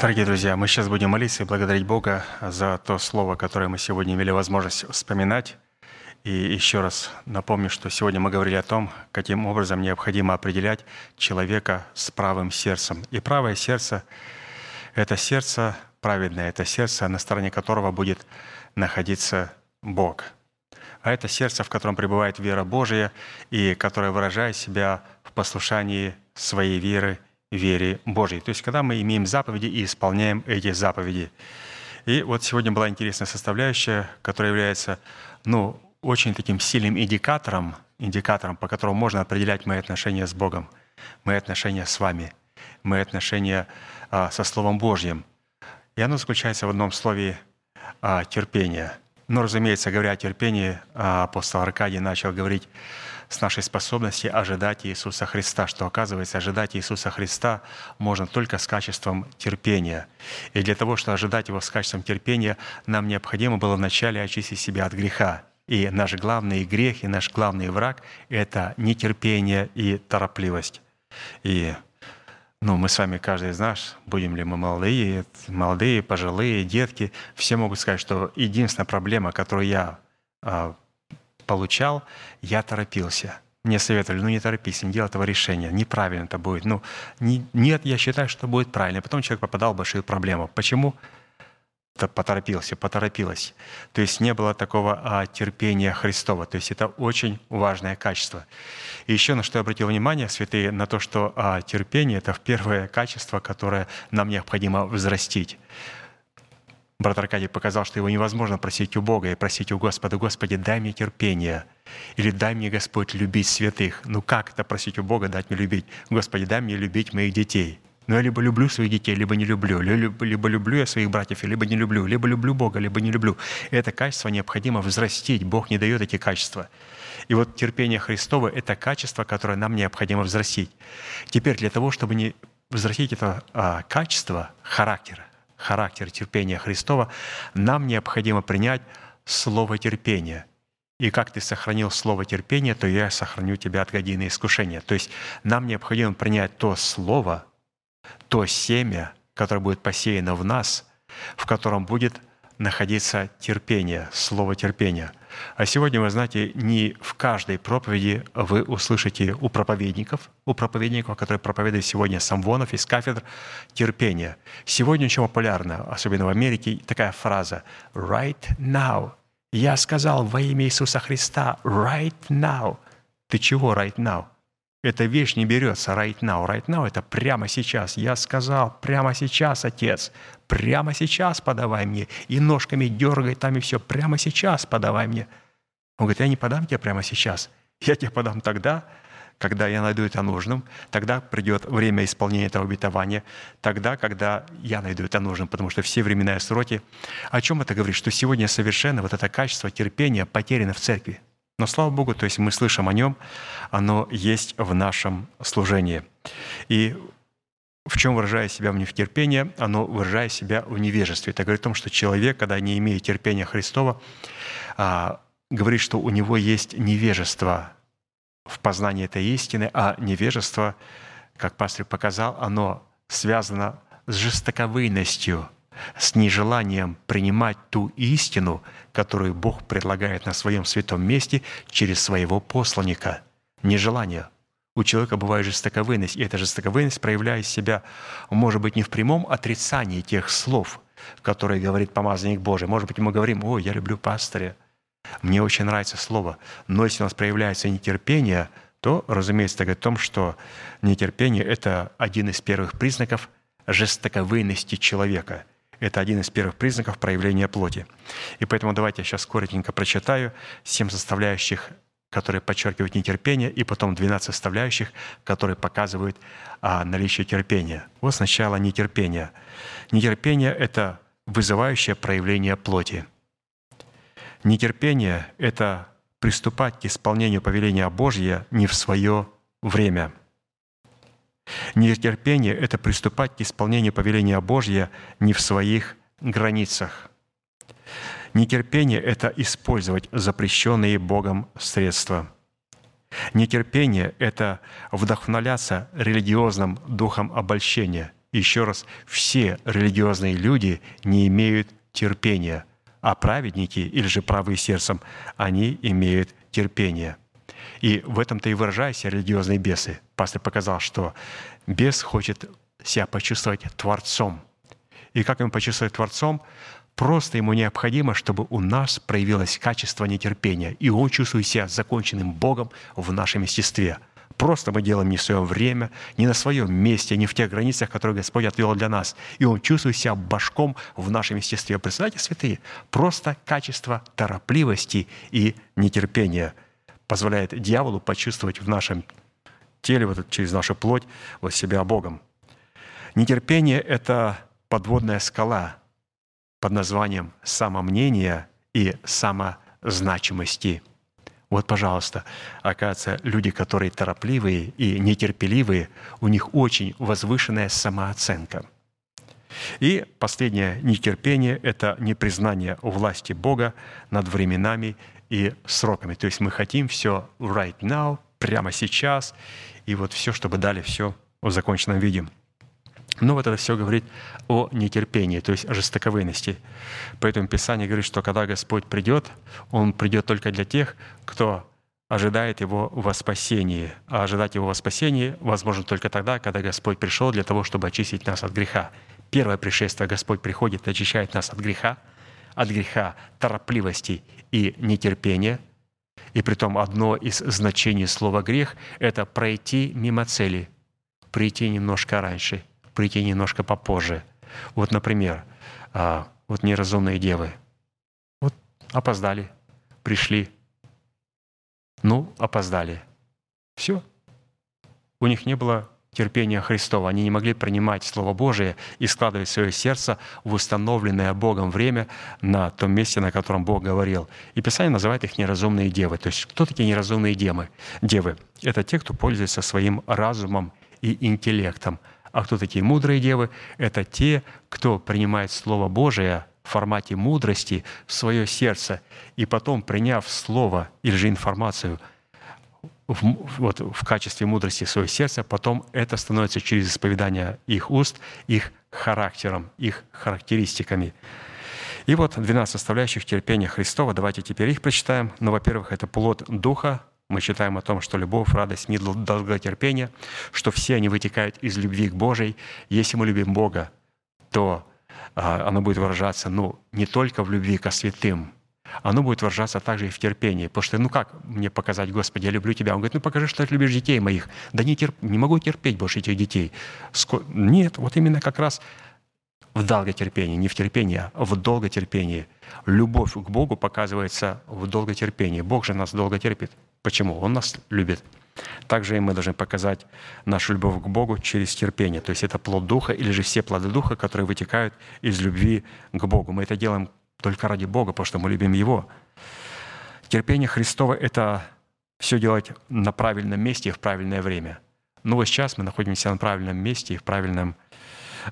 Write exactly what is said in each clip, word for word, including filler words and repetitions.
Дорогие друзья, мы сейчас будем молиться и благодарить Бога за то слово, которое мы сегодня имели возможность вспоминать. И еще раз напомню, что сегодня мы говорили о том, каким образом необходимо определять человека с правым сердцем. И правое сердце — это сердце праведное, это сердце, на стороне которого будет находиться Бог. А это сердце, в котором пребывает вера Божия, и которое выражает себя в послушании своей веры, вере Божьей. То есть, когда мы имеем заповеди и исполняем эти заповеди. И вот сегодня была интересная составляющая, которая является, ну, очень таким сильным индикатором, индикатором, по которому можно определять мои отношения с Богом, мои отношения с вами, мои отношения а, со Словом Божьим. И оно заключается в одном слове а, терпение. Но, разумеется, говоря о терпении, апостол Аркадий начал говорить с нашей способности ожидать Иисуса Христа, что, оказывается, ожидать Иисуса Христа можно только с качеством терпения. И для того, чтобы ожидать Его с качеством терпения, нам необходимо было вначале очистить себя от греха. И наш главный грех, и наш главный враг — это нетерпение и торопливость. И ну, мы с вами, каждый из нас, будем ли мы молодые, молодые, пожилые, детки, все могут сказать, что единственная проблема, которую я а, получал, я торопился. Мне советовали, ну не торопись, не делай этого решения, неправильно это будет. Ну, не, нет, я считаю, что будет правильно. Потом человек попадал в большую проблему. Почему? Поторопился, поторопилась. То есть не было такого а, терпения Христова. То есть это очень важное качество. И еще на что я обратил внимание, святые, на то, что а, терпение — это первое качество, которое нам необходимо взрастить. Брат Аркадий показал, что его невозможно просить у Бога и просить у Господа: «Господи, дай мне терпение» или «дай мне, Господь, любить святых». Ну как это просить у Бога дать мне любить? «Господи, дай мне любить моих детей». Но я либо люблю своих детей, либо не люблю. Либо люблю я своих братьев, либо не люблю. Либо люблю Бога, либо не люблю. Это качество необходимо взрастить. Бог не дает эти качества. И вот терпение Христово — это качество, которое нам необходимо взрастить. Теперь для того, чтобы не взрастить это а, качество, характер, характер терпения Христова, нам необходимо принять слово терпения. И как ты сохранил слово терпения, то я сохраню тебя от годины искушения. То есть нам необходимо принять то слово, то семя, которое будет посеяно в нас, в котором будет находиться терпение, слово терпения. А сегодня, вы знаете, не в каждой проповеди вы услышите у проповедников, у проповедников, которые проповедуют сегодня с амвонов, из кафедр, терпение. Сегодня очень популярна, особенно в Америке, такая фраза «right now». Я сказал во имя Иисуса Христа «right now». Ты чего «right now»? Эта вещь не берется right now. Right now — это прямо сейчас. Я сказал, прямо сейчас, Отец, прямо сейчас подавай мне. И ножками дергай там, и все. Прямо сейчас подавай мне. Он говорит, я не подам тебе прямо сейчас. Я тебе подам тогда, когда я найду это нужным. Тогда придет время исполнения этого обетования. Тогда, когда я найду это нужным. Потому что все времена и сроки. О чем это говорит? Что сегодня совершенно вот это качество терпения потеряно в церкви. Но, слава Богу, то есть мы слышим о нем, оно есть в нашем служении. И в чем выражает себя в нетерпении, оно выражает себя в невежестве. Это говорит о том, что человек, когда не имеет терпения Христова, говорит, что у него есть невежество в познании этой истины, а невежество, как пастырь показал, оно связано с жестоковыйностью, с нежеланием принимать ту истину, которую Бог предлагает на своем святом месте через своего посланника. Нежелание. У человека бывает жестоковыйность, и эта жестоковыйность проявляет себя, может быть, не в прямом отрицании тех слов, которые говорит помазанник Божий. Может быть, мы говорим: «Ой, я люблю пастыря, мне очень нравится слово». Но если у нас проявляется нетерпение, то, разумеется, это говорит о том, что нетерпение — это один из первых признаков жестоковыйности человека. Это один из первых признаков проявления плоти. И поэтому давайте я сейчас коротенько прочитаю семь составляющих, которые подчеркивают нетерпение, и потом двенадцать составляющих, которые показывают а, наличие терпения. Вот сначала нетерпение. Нетерпение — это вызывающее проявление плоти. Нетерпение — это приступать к исполнению повеления Божьего не в свое время. Нетерпение — это приступать к исполнению повеления Божьего не в своих границах. Нетерпение — это использовать запрещенные Богом средства. Нетерпение — это вдохновляться религиозным духом обольщения. Еще раз, все религиозные люди не имеют терпения, а праведники, или же правые сердцем, они имеют терпение. И в этом-то и выражаются религиозные бесы. Пастор показал, что бес хочет себя почувствовать Творцом. И как ему почувствовать Творцом? Просто ему необходимо, чтобы у нас проявилось качество нетерпения, и он чувствует себя законченным Богом в нашем естестве. Просто мы делаем не в свое время, не на своем месте, не в тех границах, которые Господь отвел для нас. И он чувствует себя башком в нашем естестве. Представляете, святые? Просто качество торопливости и нетерпения позволяет дьяволу почувствовать в нашем теле, вот через нашу плоть, вот себя Богом. Нетерпение — это подводная скала под названием самомнение и самозначимости. Вот, пожалуйста, оказывается, люди, которые торопливые и нетерпеливые, у них очень возвышенная самооценка. И последнее нетерпение — это непризнание власти Бога над временами и сроками. То есть мы хотим все right now, прямо сейчас, и вот все, чтобы дали все в законченном виде. Но вот это все говорит о нетерпении, то есть о жестоковыности. Поэтому Писание говорит, что когда Господь придет, Он придет только для тех, кто ожидает Его во спасении. А ожидать Его во спасении возможно только тогда, когда Господь пришел для того, чтобы очистить нас от греха. Первое пришествие: Господь приходит и очищает нас от греха, от греха торопливости и нетерпения. И притом одно из значений слова «грех» — это пройти мимо цели, прийти немножко раньше, прийти немножко попозже. Вот, например, вот неразумные девы. Вот опоздали, пришли. Ну, опоздали. Все. У них не было терпения Христова. Они не могли принимать Слово Божие и складывать свое сердце в установленное Богом время на том месте, на котором Бог говорил. И Писание называет их неразумные девы. То есть кто такие неразумные девы? Девы — это те, кто пользуется своим разумом и интеллектом. А кто такие мудрые девы? Это те, кто принимает Слово Божие в формате мудрости в свое сердце, и потом, приняв Слово или же информацию в, вот, в качестве мудрости в свое сердце, потом это становится через исповедание их уст, их характером, их характеристиками. И вот двенадцать составляющих терпения Христова. Давайте теперь их прочитаем. Ну, во-первых, это плод Духа. Мы читаем о том, что любовь, радость, мир, долготерпение, что все они вытекают из любви к Божией. Если мы любим Бога, то а, оно будет выражаться ну, не только в любви ко святым, оно будет выражаться также и в терпении. Потому что, ну как мне показать, Господи, я люблю Тебя? Он говорит, ну покажи, что ты любишь детей моих. Да не, терп... не могу терпеть больше этих детей. Ск... Нет, вот именно как раз в долготерпении, не в терпении, а в долготерпении. Любовь к Богу показывается в долготерпении. Бог же нас долго терпит. Почему? Он нас любит. Также и мы должны показать нашу любовь к Богу через терпение. То есть это плод Духа или же все плоды Духа, которые вытекают из любви к Богу. Мы это делаем только ради Бога, потому что мы любим Его. Терпение Христово — это все делать на правильном месте и в правильное время. Ну вот сейчас мы находимся на правильном месте и в, правильном,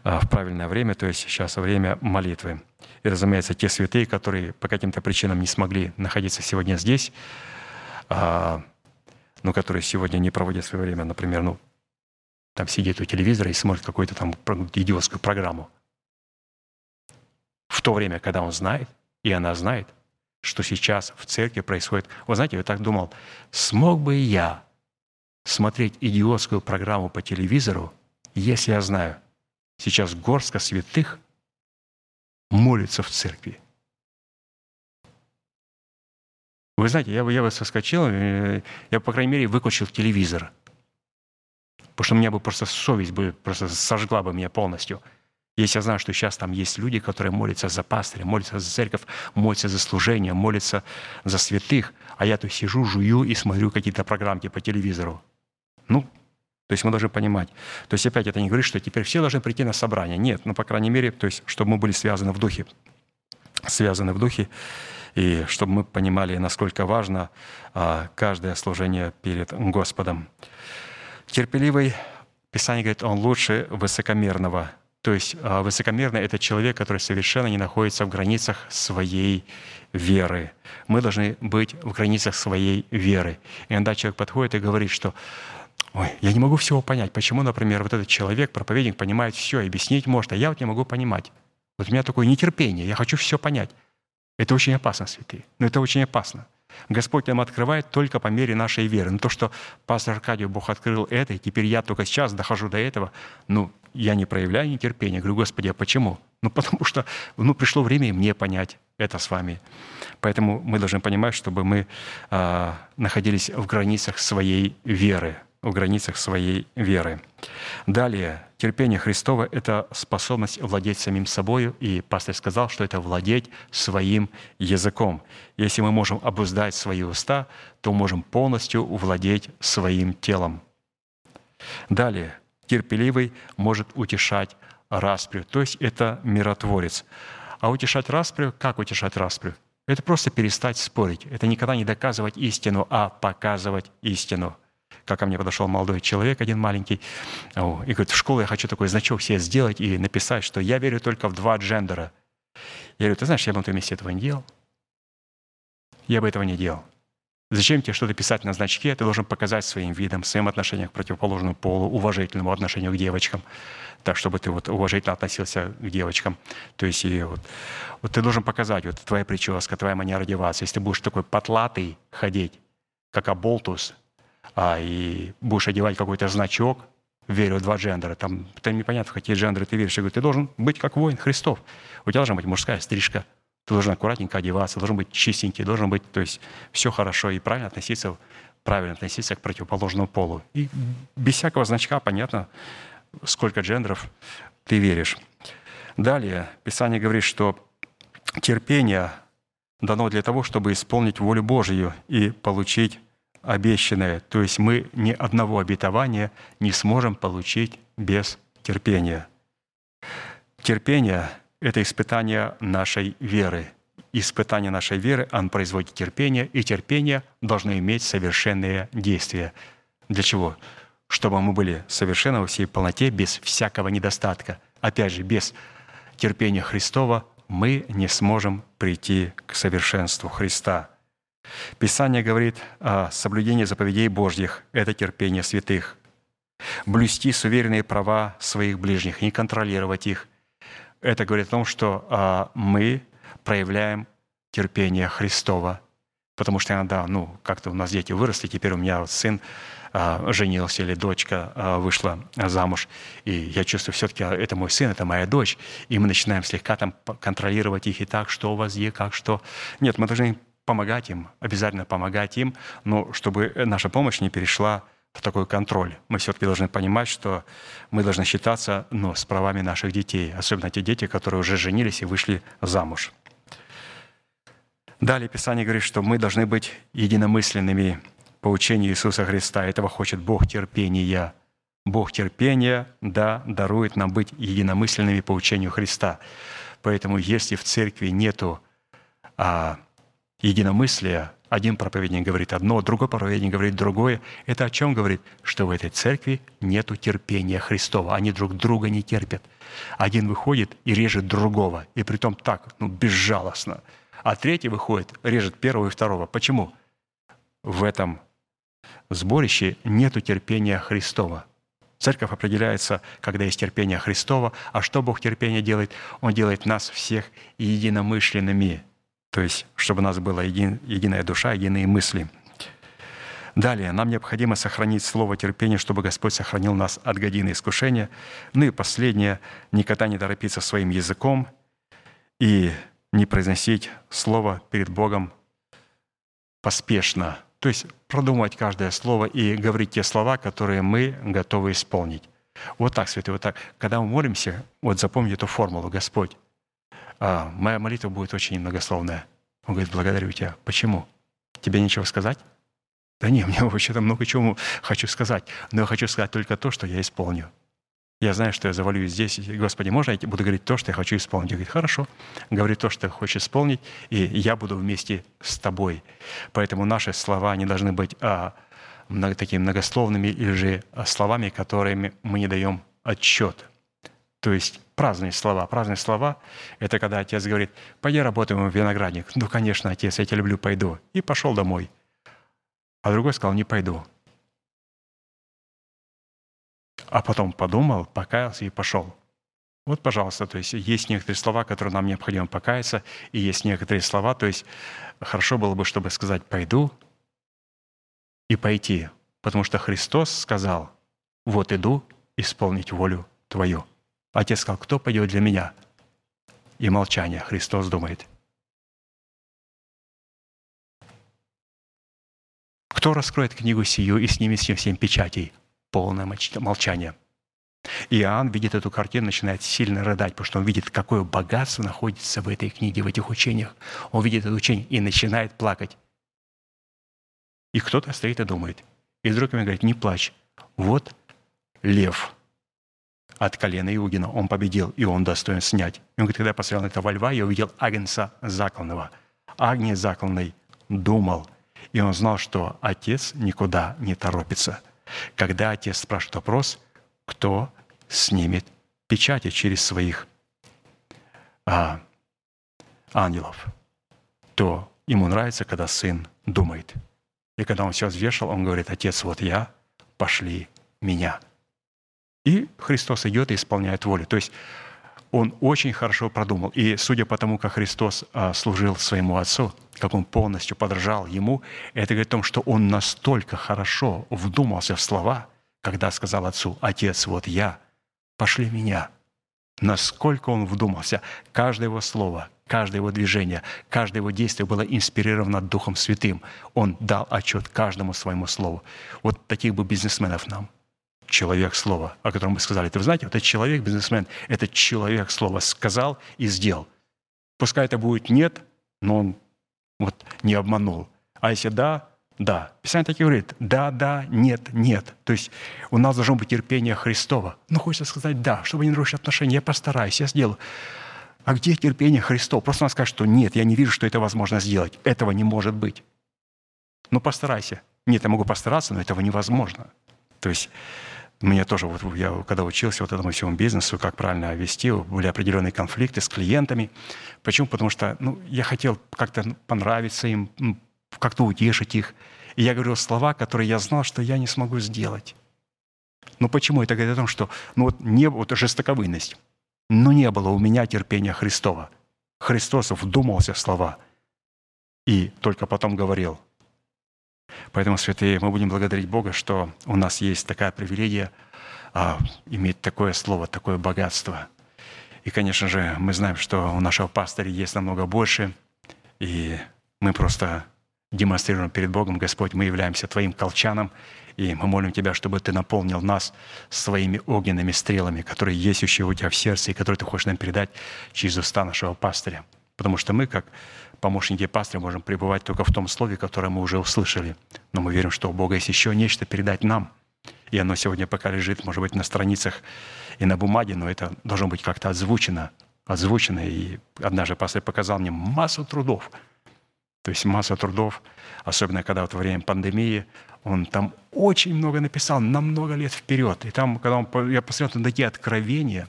в правильное время, то есть сейчас время молитвы. И, разумеется, те святые, которые по каким-то причинам не смогли находиться сегодня здесь, А, ну, которые сегодня не проводят свое время, например, ну, там сидит у телевизора и смотрит какую-то там идиотскую программу. В то время, когда он знает, и она знает, что сейчас в церкви происходит. Вы знаете, я так думал, смог бы я смотреть идиотскую программу по телевизору, если я знаю, сейчас горстка святых молится в церкви. Вы знаете, я бы, я бы соскочил, я бы, по крайней мере, выключил телевизор. Потому что у меня бы просто совесть бы, просто сожгла бы меня полностью. Если я знаю, что сейчас там есть люди, которые молятся за пастыря, молятся за церковь, молятся за служение, молятся за святых, а я тут сижу, жую и смотрю какие-то программки по телевизору. Ну, то есть мы должны понимать. То есть опять это не говорит, что теперь все должны прийти на собрание. Нет, ну, по крайней мере, то есть, чтобы мы были связаны в духе. Связаны в духе. И чтобы мы понимали, насколько важно а, каждое служение перед Господом. Терпеливый, Писание говорит, он лучше высокомерного. То есть а, высокомерный — это человек, который совершенно не находится в границах своей веры. Мы должны быть в границах своей веры. И иногда человек подходит и говорит, что Ой, я не могу всего понять, почему, например, вот этот человек, проповедник, понимает все, объяснить может, а я вот не могу понимать. Вот у меня такое нетерпение, я хочу все понять. Это очень опасно, святые, но это очень опасно. Господь нам открывает только по мере нашей веры. Но то, что пастор Аркадию Бог открыл это, и теперь я только сейчас дохожу до этого, ну, я не проявляю нетерпения. Говорю, Господи, а почему? Ну, потому что ну, пришло время и мне понять это с вами. Поэтому мы должны понимать, чтобы мы э, находились в границах своей веры. В границах своей веры. Далее, терпение Христово — это способность владеть самим собою, и пастор сказал, что это владеть своим языком. Если мы можем обуздать свои уста, то можем полностью владеть своим телом. Далее, терпеливый может утешать распри, то есть это миротворец. А утешать распри, как утешать распри? Это просто перестать спорить, это никогда не доказывать истину, а показывать истину. Как ко мне подошел молодой человек, один маленький, и говорит, в школу я хочу такой значок себе сделать и написать, что я верю только в два джендера. Я говорю, ты знаешь, я бы на твоем месте этого не делал. Я бы этого не делал. Зачем тебе что-то писать на значке? Ты должен показать своим видом, своим отношением к противоположному полу, уважительному отношению к девочкам, так, чтобы ты вот уважительно относился к девочкам. То есть и вот, вот ты должен показать, вот твоя прическа, твоя манера одеваться. Если ты будешь такой потлатый ходить, как оболтус, а и будешь одевать какой-то значок, верю в два джендера, там, там непонятно, в какие джендеры ты веришь. Я говорю, ты должен быть как воин Христов. У тебя должна быть мужская стрижка, ты должен аккуратненько одеваться, должен быть чистенький, должен быть, то есть все хорошо и правильно относиться, правильно относиться к противоположному полу. И без всякого значка понятно, сколько джендеров ты веришь. Далее, Писание говорит, что терпение дано для того, чтобы исполнить волю Божью и получить обещанное, то есть мы ни одного обетования не сможем получить без терпения. Терпение — это испытание нашей веры. Испытание нашей веры, оно производит терпение, и терпение должно иметь совершенные действия. Для чего? Чтобы мы были совершенно во всей полноте, без всякого недостатка. Опять же, без терпения Христова мы не сможем прийти к совершенству Христа. Писание говорит о соблюдении заповедей Божьих — это терпение святых. Блюсти суверенные права своих ближних, не контролировать их. Это говорит о том, что мы проявляем терпение Христово. Потому что иногда, ну, как-то у нас дети выросли, теперь у меня вот сын женился или дочка вышла замуж. И я чувствую, все-таки это мой сын, это моя дочь. И мы начинаем слегка там контролировать их и так, что у вас есть, как что. Нет, мы должны помогать им, обязательно помогать им, но чтобы наша помощь не перешла в такой контроль. Мы все-таки должны понимать, что мы должны считаться, ну, с правами наших детей, особенно те дети, которые уже женились и вышли замуж. Далее Писание говорит, что мы должны быть единомысленными по учению Иисуса Христа. Этого хочет Бог терпения. Бог терпения, да, дарует нам быть единомысленными по учению Христа. Поэтому если в церкви нету а, единомыслие, один проповедник говорит одно, другой проповедник говорит другое. Это о чем говорит? Что в этой церкви нету терпения Христова. Они друг друга не терпят. Один выходит и режет другого. И притом так, ну, безжалостно. А третий выходит, режет первого и второго. Почему? В этом сборище нету терпения Христова. Церковь определяется, когда есть терпение Христова. А что Бог терпение делает? Он делает нас всех единомышленными. То есть, чтобы у нас была еди, единая душа, единые мысли. Далее, нам необходимо сохранить слово терпения, чтобы Господь сохранил нас от годины искушения. Ну и последнее, никогда не торопиться своим языком и не произносить слово перед Богом поспешно. То есть, продумывать каждое слово и говорить те слова, которые мы готовы исполнить. Вот так, святые, вот так. Когда мы молимся, вот запомни эту формулу, Господь, А, моя молитва будет очень многословная. Он говорит, благодарю тебя. Почему? Тебе нечего сказать? Да нет, мне вообще-то много чего хочу сказать. Но я хочу сказать только то, что я исполню. Я знаю, что я завалюсь здесь. Господи, можно я буду говорить то, что я хочу исполнить? Он говорит, хорошо. Говори то, что ты хочешь исполнить, и я буду вместе с тобой. Поэтому наши слова не должны быть а, много, такими многословными или же словами, которыми мы не даем отчет. То есть праздные слова. Праздные слова — это когда отец говорит, пойди работаем в виноградник. Ну, конечно, отец, я тебя люблю, пойду. И пошел домой. А другой сказал, не пойду. а потом подумал, покаялся и пошел. Вот, пожалуйста, то есть есть некоторые слова, которые нам необходимо покаяться, и есть некоторые слова, то есть хорошо было бы, чтобы сказать «пойду» и «пойти», потому что Христос сказал «вот иду исполнить волю Твою». Отец сказал «кто пойдет для меня?» И молчание. Христос думает. Кто раскроет книгу сию и снимет с нее семь печатей? Полное молчание. И Иоанн видит эту картину, начинает сильно рыдать, потому что он видит, какое богатство находится в этой книге, в этих учениях. Он видит это учение и начинает плакать. И кто-то стоит и думает. И вдруг ему говорит, не плачь. Вот лев от колена Иудина. Он победил, и он достоин снять. И он говорит, когда я посмотрел на этого льва, я увидел Агнца Закланного. Агнец Закланный думал, и он знал, что Отец никуда не торопится. Когда Отец спрашивает вопрос, кто снимет печати через своих а, ангелов, то ему нравится, когда сын думает. И когда он все взвешивал, он говорит, «Отец, вот я, пошли меня». И Христос идет и исполняет волю. То есть он очень хорошо продумал. И судя по тому, как Христос служил своему Отцу, как он полностью подражал ему, это говорит о том, что он настолько хорошо вдумался в слова, когда сказал Отцу, «Отец, вот я, пошли меня». Насколько он вдумался. Каждое его слово, каждое его движение, каждое его действие было инспирировано Духом Святым. Он дал отчет каждому своему слову. Вот таких бы бизнесменов нам. Человек-слово, о котором мы сказали. Ты знаете, вот этот человек-бизнесмен, этот человек-слово сказал и сделал. Пускай это будет «нет», но он вот не обманул. А если «да», «да». Писание так и говорит «да, да, нет, нет». То есть у нас должно быть терпение Христова. Ну, хочется сказать «да», чтобы не нарушить отношения. Я постараюсь, я сделаю. А где терпение Христово? Просто она скажет, что «нет, я не вижу, что это возможно сделать». Этого не может быть. Ну, постарайся. Нет, я могу постараться, но этого невозможно. То есть... Мне тоже, вот я когда учился вот этому всему бизнесу, как правильно вести, были определенные конфликты с клиентами. Почему? Потому что ну, я хотел как-то понравиться им, как-то утешить их. И я говорил слова, которые я знал, что я не смогу сделать. Ну почему? Это говорит о том, что ну, вот не, вот жестоковыность. Но не было у меня терпения Христова. Христос вдумался в слова и только потом говорил. Поэтому, святые, мы будем благодарить Бога, что у нас есть такая привилегия а, иметь такое слово, такое богатство. И, конечно же, мы знаем, что у нашего пастыря есть намного больше, и мы просто демонстрируем перед Богом, Господь, мы являемся Твоим колчаном, и мы молим Тебя, чтобы Ты наполнил нас своими огненными стрелами, которые есть еще у Тебя в сердце, и которые Ты хочешь нам передать через уста нашего пастыря. Потому что мы, как помощники пастыря, можем пребывать только в том слове, которое мы уже услышали. Но мы верим, что у Бога есть еще нечто передать нам. И оно сегодня пока лежит, может быть, на страницах и на бумаге, но это должно быть как-то отзвучено. Отзвучено. И однажды пастырь показал мне массу трудов. То есть масса трудов, особенно когда вот во время пандемии, он там очень много написал, на много лет вперед. И там, когда он, я посмотрел на такие откровения,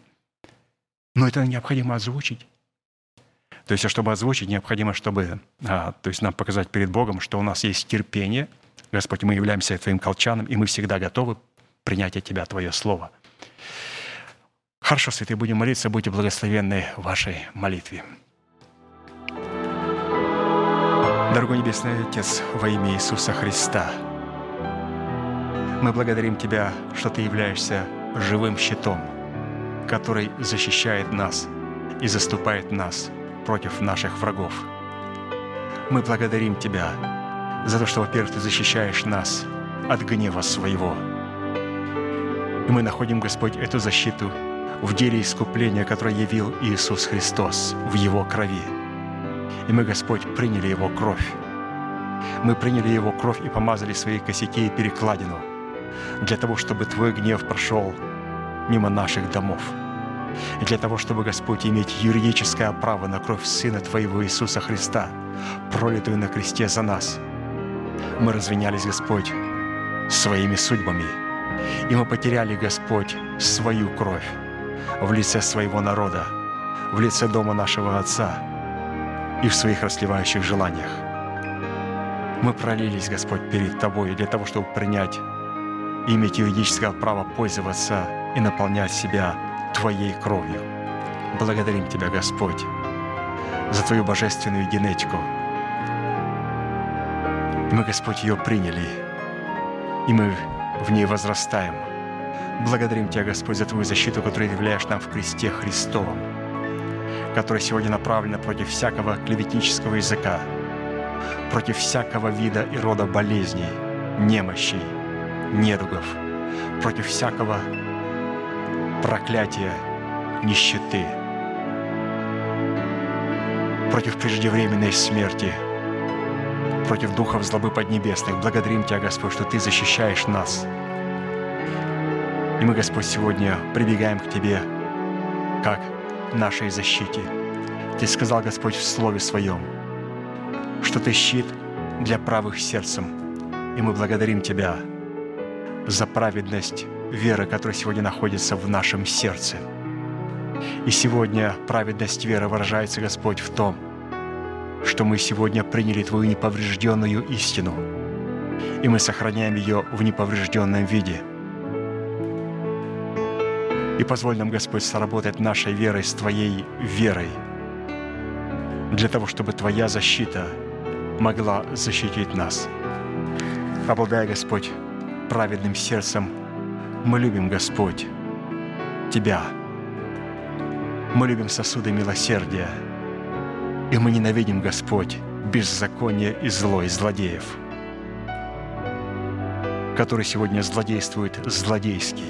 но это необходимо озвучить. То есть, чтобы озвучить, необходимо, чтобы а, то есть нам показать перед Богом, что у нас есть терпение. Господь, мы являемся Твоим колчаном, и мы всегда готовы принять от Тебя Твое Слово. Хорошо, святые, будем молиться, будьте благословенны в вашей молитве. Дорогой Небесный Отец, во имя Иисуса Христа, мы благодарим Тебя, что Ты являешься живым щитом, который защищает нас и заступает нас против наших врагов. Мы благодарим Тебя за то, что, во-первых, Ты защищаешь нас от гнева своего. И мы находим, Господь, эту защиту в деле искупления, которое явил Иисус Христос в Его крови. И мы, Господь, приняли Его кровь. Мы приняли Его кровь и помазали свои косяки и перекладину для того, чтобы Твой гнев прошел мимо наших домов. И для того, чтобы, Господь, иметь юридическое право на кровь Сына Твоего Иисуса Христа, пролитую на кресте за нас, мы развинялись, Господь, своими судьбами. И мы потеряли, Господь, свою кровь в лице своего народа, в лице дома нашего Отца и в своих расслевающих желаниях. Мы пролились, Господь, перед Тобой для того, чтобы принять иметь юридическое право пользоваться и наполнять себя Твоей кровью. Благодарим Тебя, Господь, за Твою божественную генетику. И мы, Господь, ее приняли, и мы в ней возрастаем. Благодарим Тебя, Господь, за Твою защиту, которую Ты являешь нам в кресте Христовом, которая сегодня направлена против всякого клеветнического языка, против всякого вида и рода болезней, немощей, недугов, против всякого проклятия, нищеты, против преждевременной смерти, против духов злобы поднебесных. Благодарим Тебя, Господь, что Ты защищаешь нас. И мы, Господь, сегодня прибегаем к Тебе как к нашей защите. Ты сказал, Господь, в Слове Своем, что Ты щит для правых сердцем. И мы благодарим Тебя за праведность веры, которая сегодня находится в нашем сердце. И сегодня праведность веры выражается, Господь, в том, что мы сегодня приняли Твою неповрежденную истину, и мы сохраняем ее в неповрежденном виде. И позволь нам, Господь, сработать нашей верой с Твоей верой, для того, чтобы Твоя защита могла защитить нас. Обладая, Господь, праведным сердцем, мы любим, Господь, Тебя. Мы любим сосуды милосердия, и мы ненавидим, Господь, беззаконие и зло, и злодеев, которые сегодня злодействуют злодейский.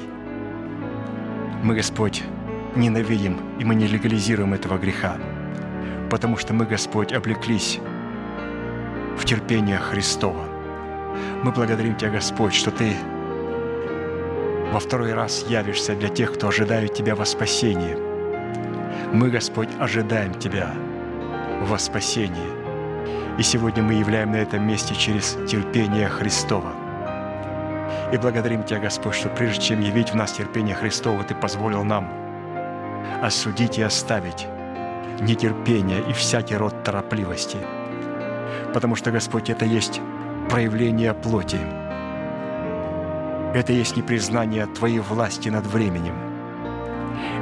Мы, Господь, ненавидим, и мы не легализируем этого греха, потому что мы, Господь, облеклись в терпение Христова. Мы благодарим Тебя, Господь, что Ты во второй раз явишься для тех, кто ожидает Тебя во спасении. Мы, Господь, ожидаем Тебя во спасении. И сегодня мы являем на этом месте через терпение Христова. И благодарим Тебя, Господь, что прежде чем явить в нас терпение Христово, Ты позволил нам осудить и оставить нетерпение и всякий род торопливости. Потому что, Господь, это есть проявление плоти. Это есть непризнание Твоей власти над временем.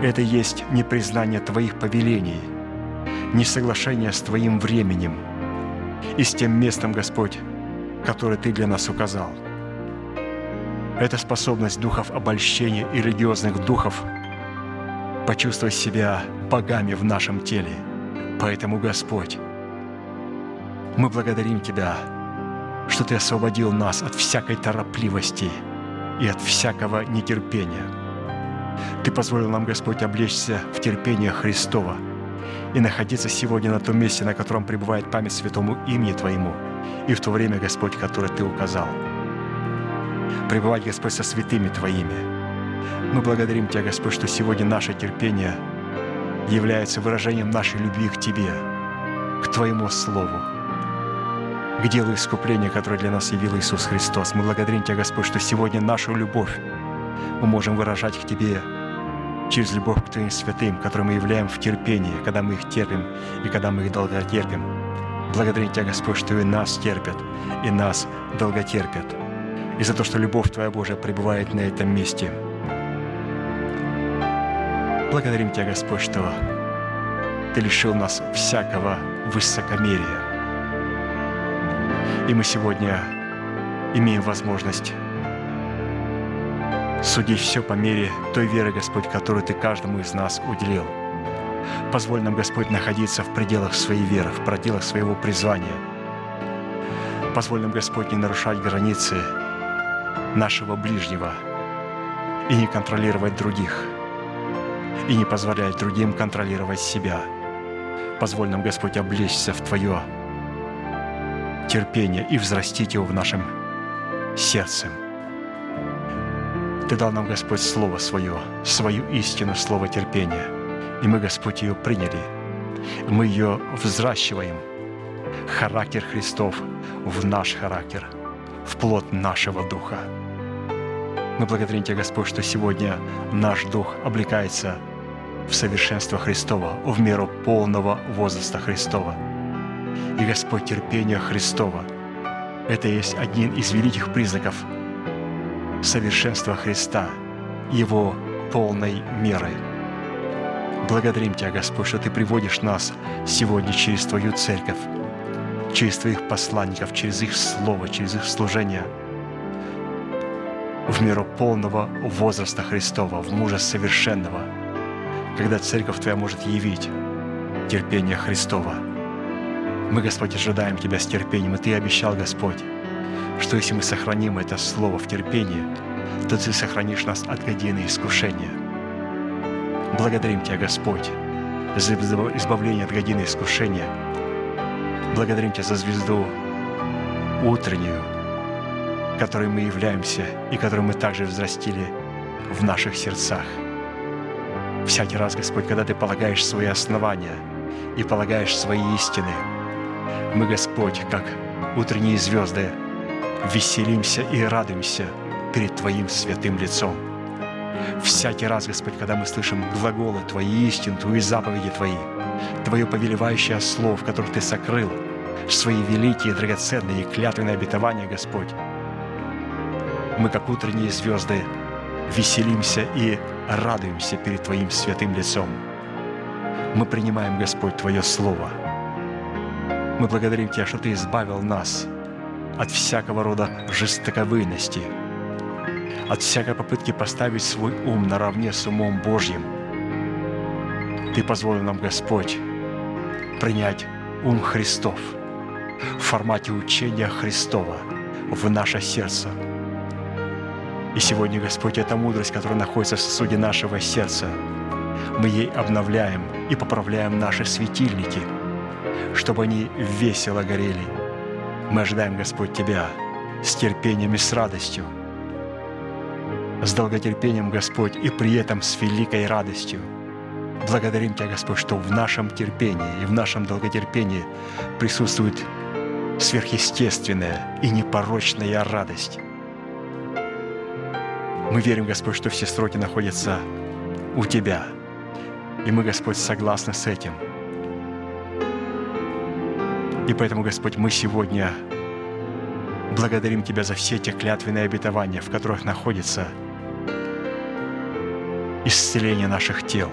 Это есть непризнание Твоих повелений, несоглашение с Твоим временем и с тем местом, Господь, которое Ты для нас указал. Это способность духов обольщения и религиозных духов почувствовать себя богами в нашем теле. Поэтому, Господь, мы благодарим Тебя, что Ты освободил нас от всякой торопливости и от всякого нетерпения. Ты позволил нам, Господь, облечься в терпение Христова и находиться сегодня на том месте, на котором пребывает память святому имени Твоему, и в то время, Господь, которое Ты указал. Пребывать, Господь, со святыми Твоими. Мы благодарим Тебя, Господь, что сегодня наше терпение является выражением нашей любви к Тебе, к Твоему Слову, к делу искупления, которое для нас явил Иисус Христос. Мы благодарим Тебя, Господь, что сегодня нашу любовь мы можем выражать к Тебе через любовь к Твоим святым, которую мы являем в терпении, когда мы их терпим и когда мы их долготерпим. Благодарим Тебя, Господь, что и нас терпят, и нас долготерпят, и за то, что любовь Твоя, Божия, пребывает на этом месте. Благодарим Тебя, Господь, что Ты лишил нас всякого высокомерия. И мы сегодня имеем возможность судить все по мере той веры, Господь, которую Ты каждому из нас уделил. Позволь нам, Господь, находиться в пределах своей веры, в пределах своего призвания. Позволь нам, Господь, не нарушать границы нашего ближнего и не контролировать других, и не позволять другим контролировать себя. Позволь нам, Господь, облечься в Твое терпение и взрастить его в нашем сердце. Ты дал нам, Господь, Слово Свое, Свою истину, Слово терпения. И мы, Господь, ее приняли. Мы ее взращиваем. Характер Христов в наш характер, в плод нашего Духа. Мы благодарим Тебя, Господь, что сегодня наш Дух облекается в совершенство Христова, в меру полного возраста Христова. И, Господь, терпение Христова — это есть один из великих признаков совершенства Христа, Его полной меры. Благодарим Тебя, Господь, что Ты приводишь нас сегодня через Твою Церковь, через Твоих посланников, через их слово, через их служение в меру полного возраста Христова, в мужа совершенного, когда Церковь Твоя может явить терпение Христова. Мы, Господь, ожидаем Тебя с терпением, и Ты обещал, Господь, что если мы сохраним это слово в терпении, то Ты сохранишь нас от годины искушения. Благодарим Тебя, Господь, за избавление от годины искушения. Благодарим Тебя за звезду утреннюю, которой мы являемся и которую мы также взрастили в наших сердцах. Всякий раз, Господь, когда Ты полагаешь свои основания и полагаешь свои истины, мы, Господь, как утренние звезды, веселимся и радуемся перед Твоим святым лицом. Всякий раз, Господь, когда мы слышим глаголы Твои, истины Твои, заповеди Твои, Твое повелевающее слово, в которых Ты сокрыл свои великие, драгоценные и клятвенные обетования, Господь, мы, как утренние звезды, веселимся и радуемся перед Твоим святым лицом. Мы принимаем, Господь, Твое слово. Мы благодарим Тебя, что Ты избавил нас от всякого рода жестоковыности, от всякой попытки поставить свой ум наравне с умом Божьим. Ты позволил нам, Господь, принять ум Христов в формате учения Христова в наше сердце. И сегодня, Господь, эта мудрость, которая находится в сосуде нашего сердца, мы ей обновляем и поправляем наши светильники, чтобы они весело горели. Мы ожидаем, Господь, Тебя с терпением и с радостью, с долготерпением, Господь, и при этом с великой радостью. Благодарим Тебя, Господь, что в нашем терпении и в нашем долготерпении присутствует сверхъестественная и непорочная радость. Мы верим, Господь, что все сроки находятся у Тебя, и мы, Господь, согласны с этим. И поэтому, Господь, мы сегодня благодарим Тебя за все те клятвенные обетования, в которых находится исцеление наших тел.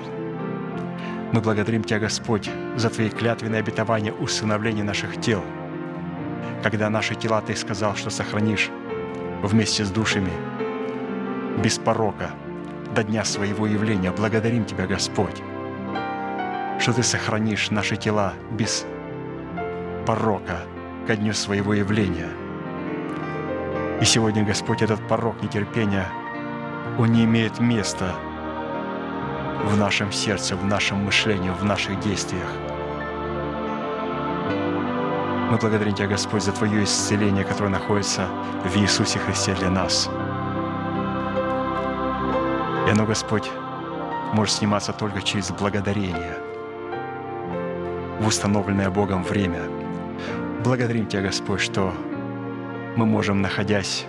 Мы благодарим Тебя, Господь, за Твои клятвенные обетования усыновления наших тел, когда наши тела Ты сказал, что сохранишь вместе с душами без порока до дня своего явления. Благодарим Тебя, Господь, что Ты сохранишь наши тела без порока ко дню своего явления. И сегодня, Господь, этот порок нетерпения, он не имеет места в нашем сердце, в нашем мышлении, в наших действиях. Мы благодарим Тебя, Господь, за Твое исцеление, которое находится в Иисусе Христе для нас. И оно, Господь, может сниматься только через благодарение в установленное Богом время. Благодарим Тебя, Господь, что мы можем, находясь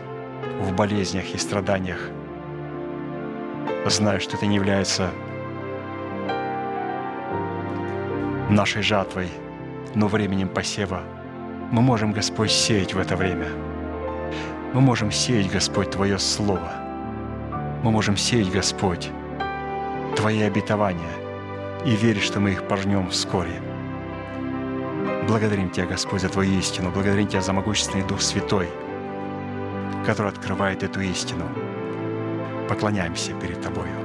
в болезнях и страданиях, зная, что это не является нашей жатвой, но временем посева, мы можем, Господь, сеять в это время. Мы можем сеять, Господь, Твое Слово. Мы можем сеять, Господь, Твои обетования и верить, что мы их пожнем вскоре. Благодарим Тебя, Господь, за Твою истину. Благодарим Тебя за могущественный Дух Святой, который открывает эту истину. Поклоняемся перед Тобою.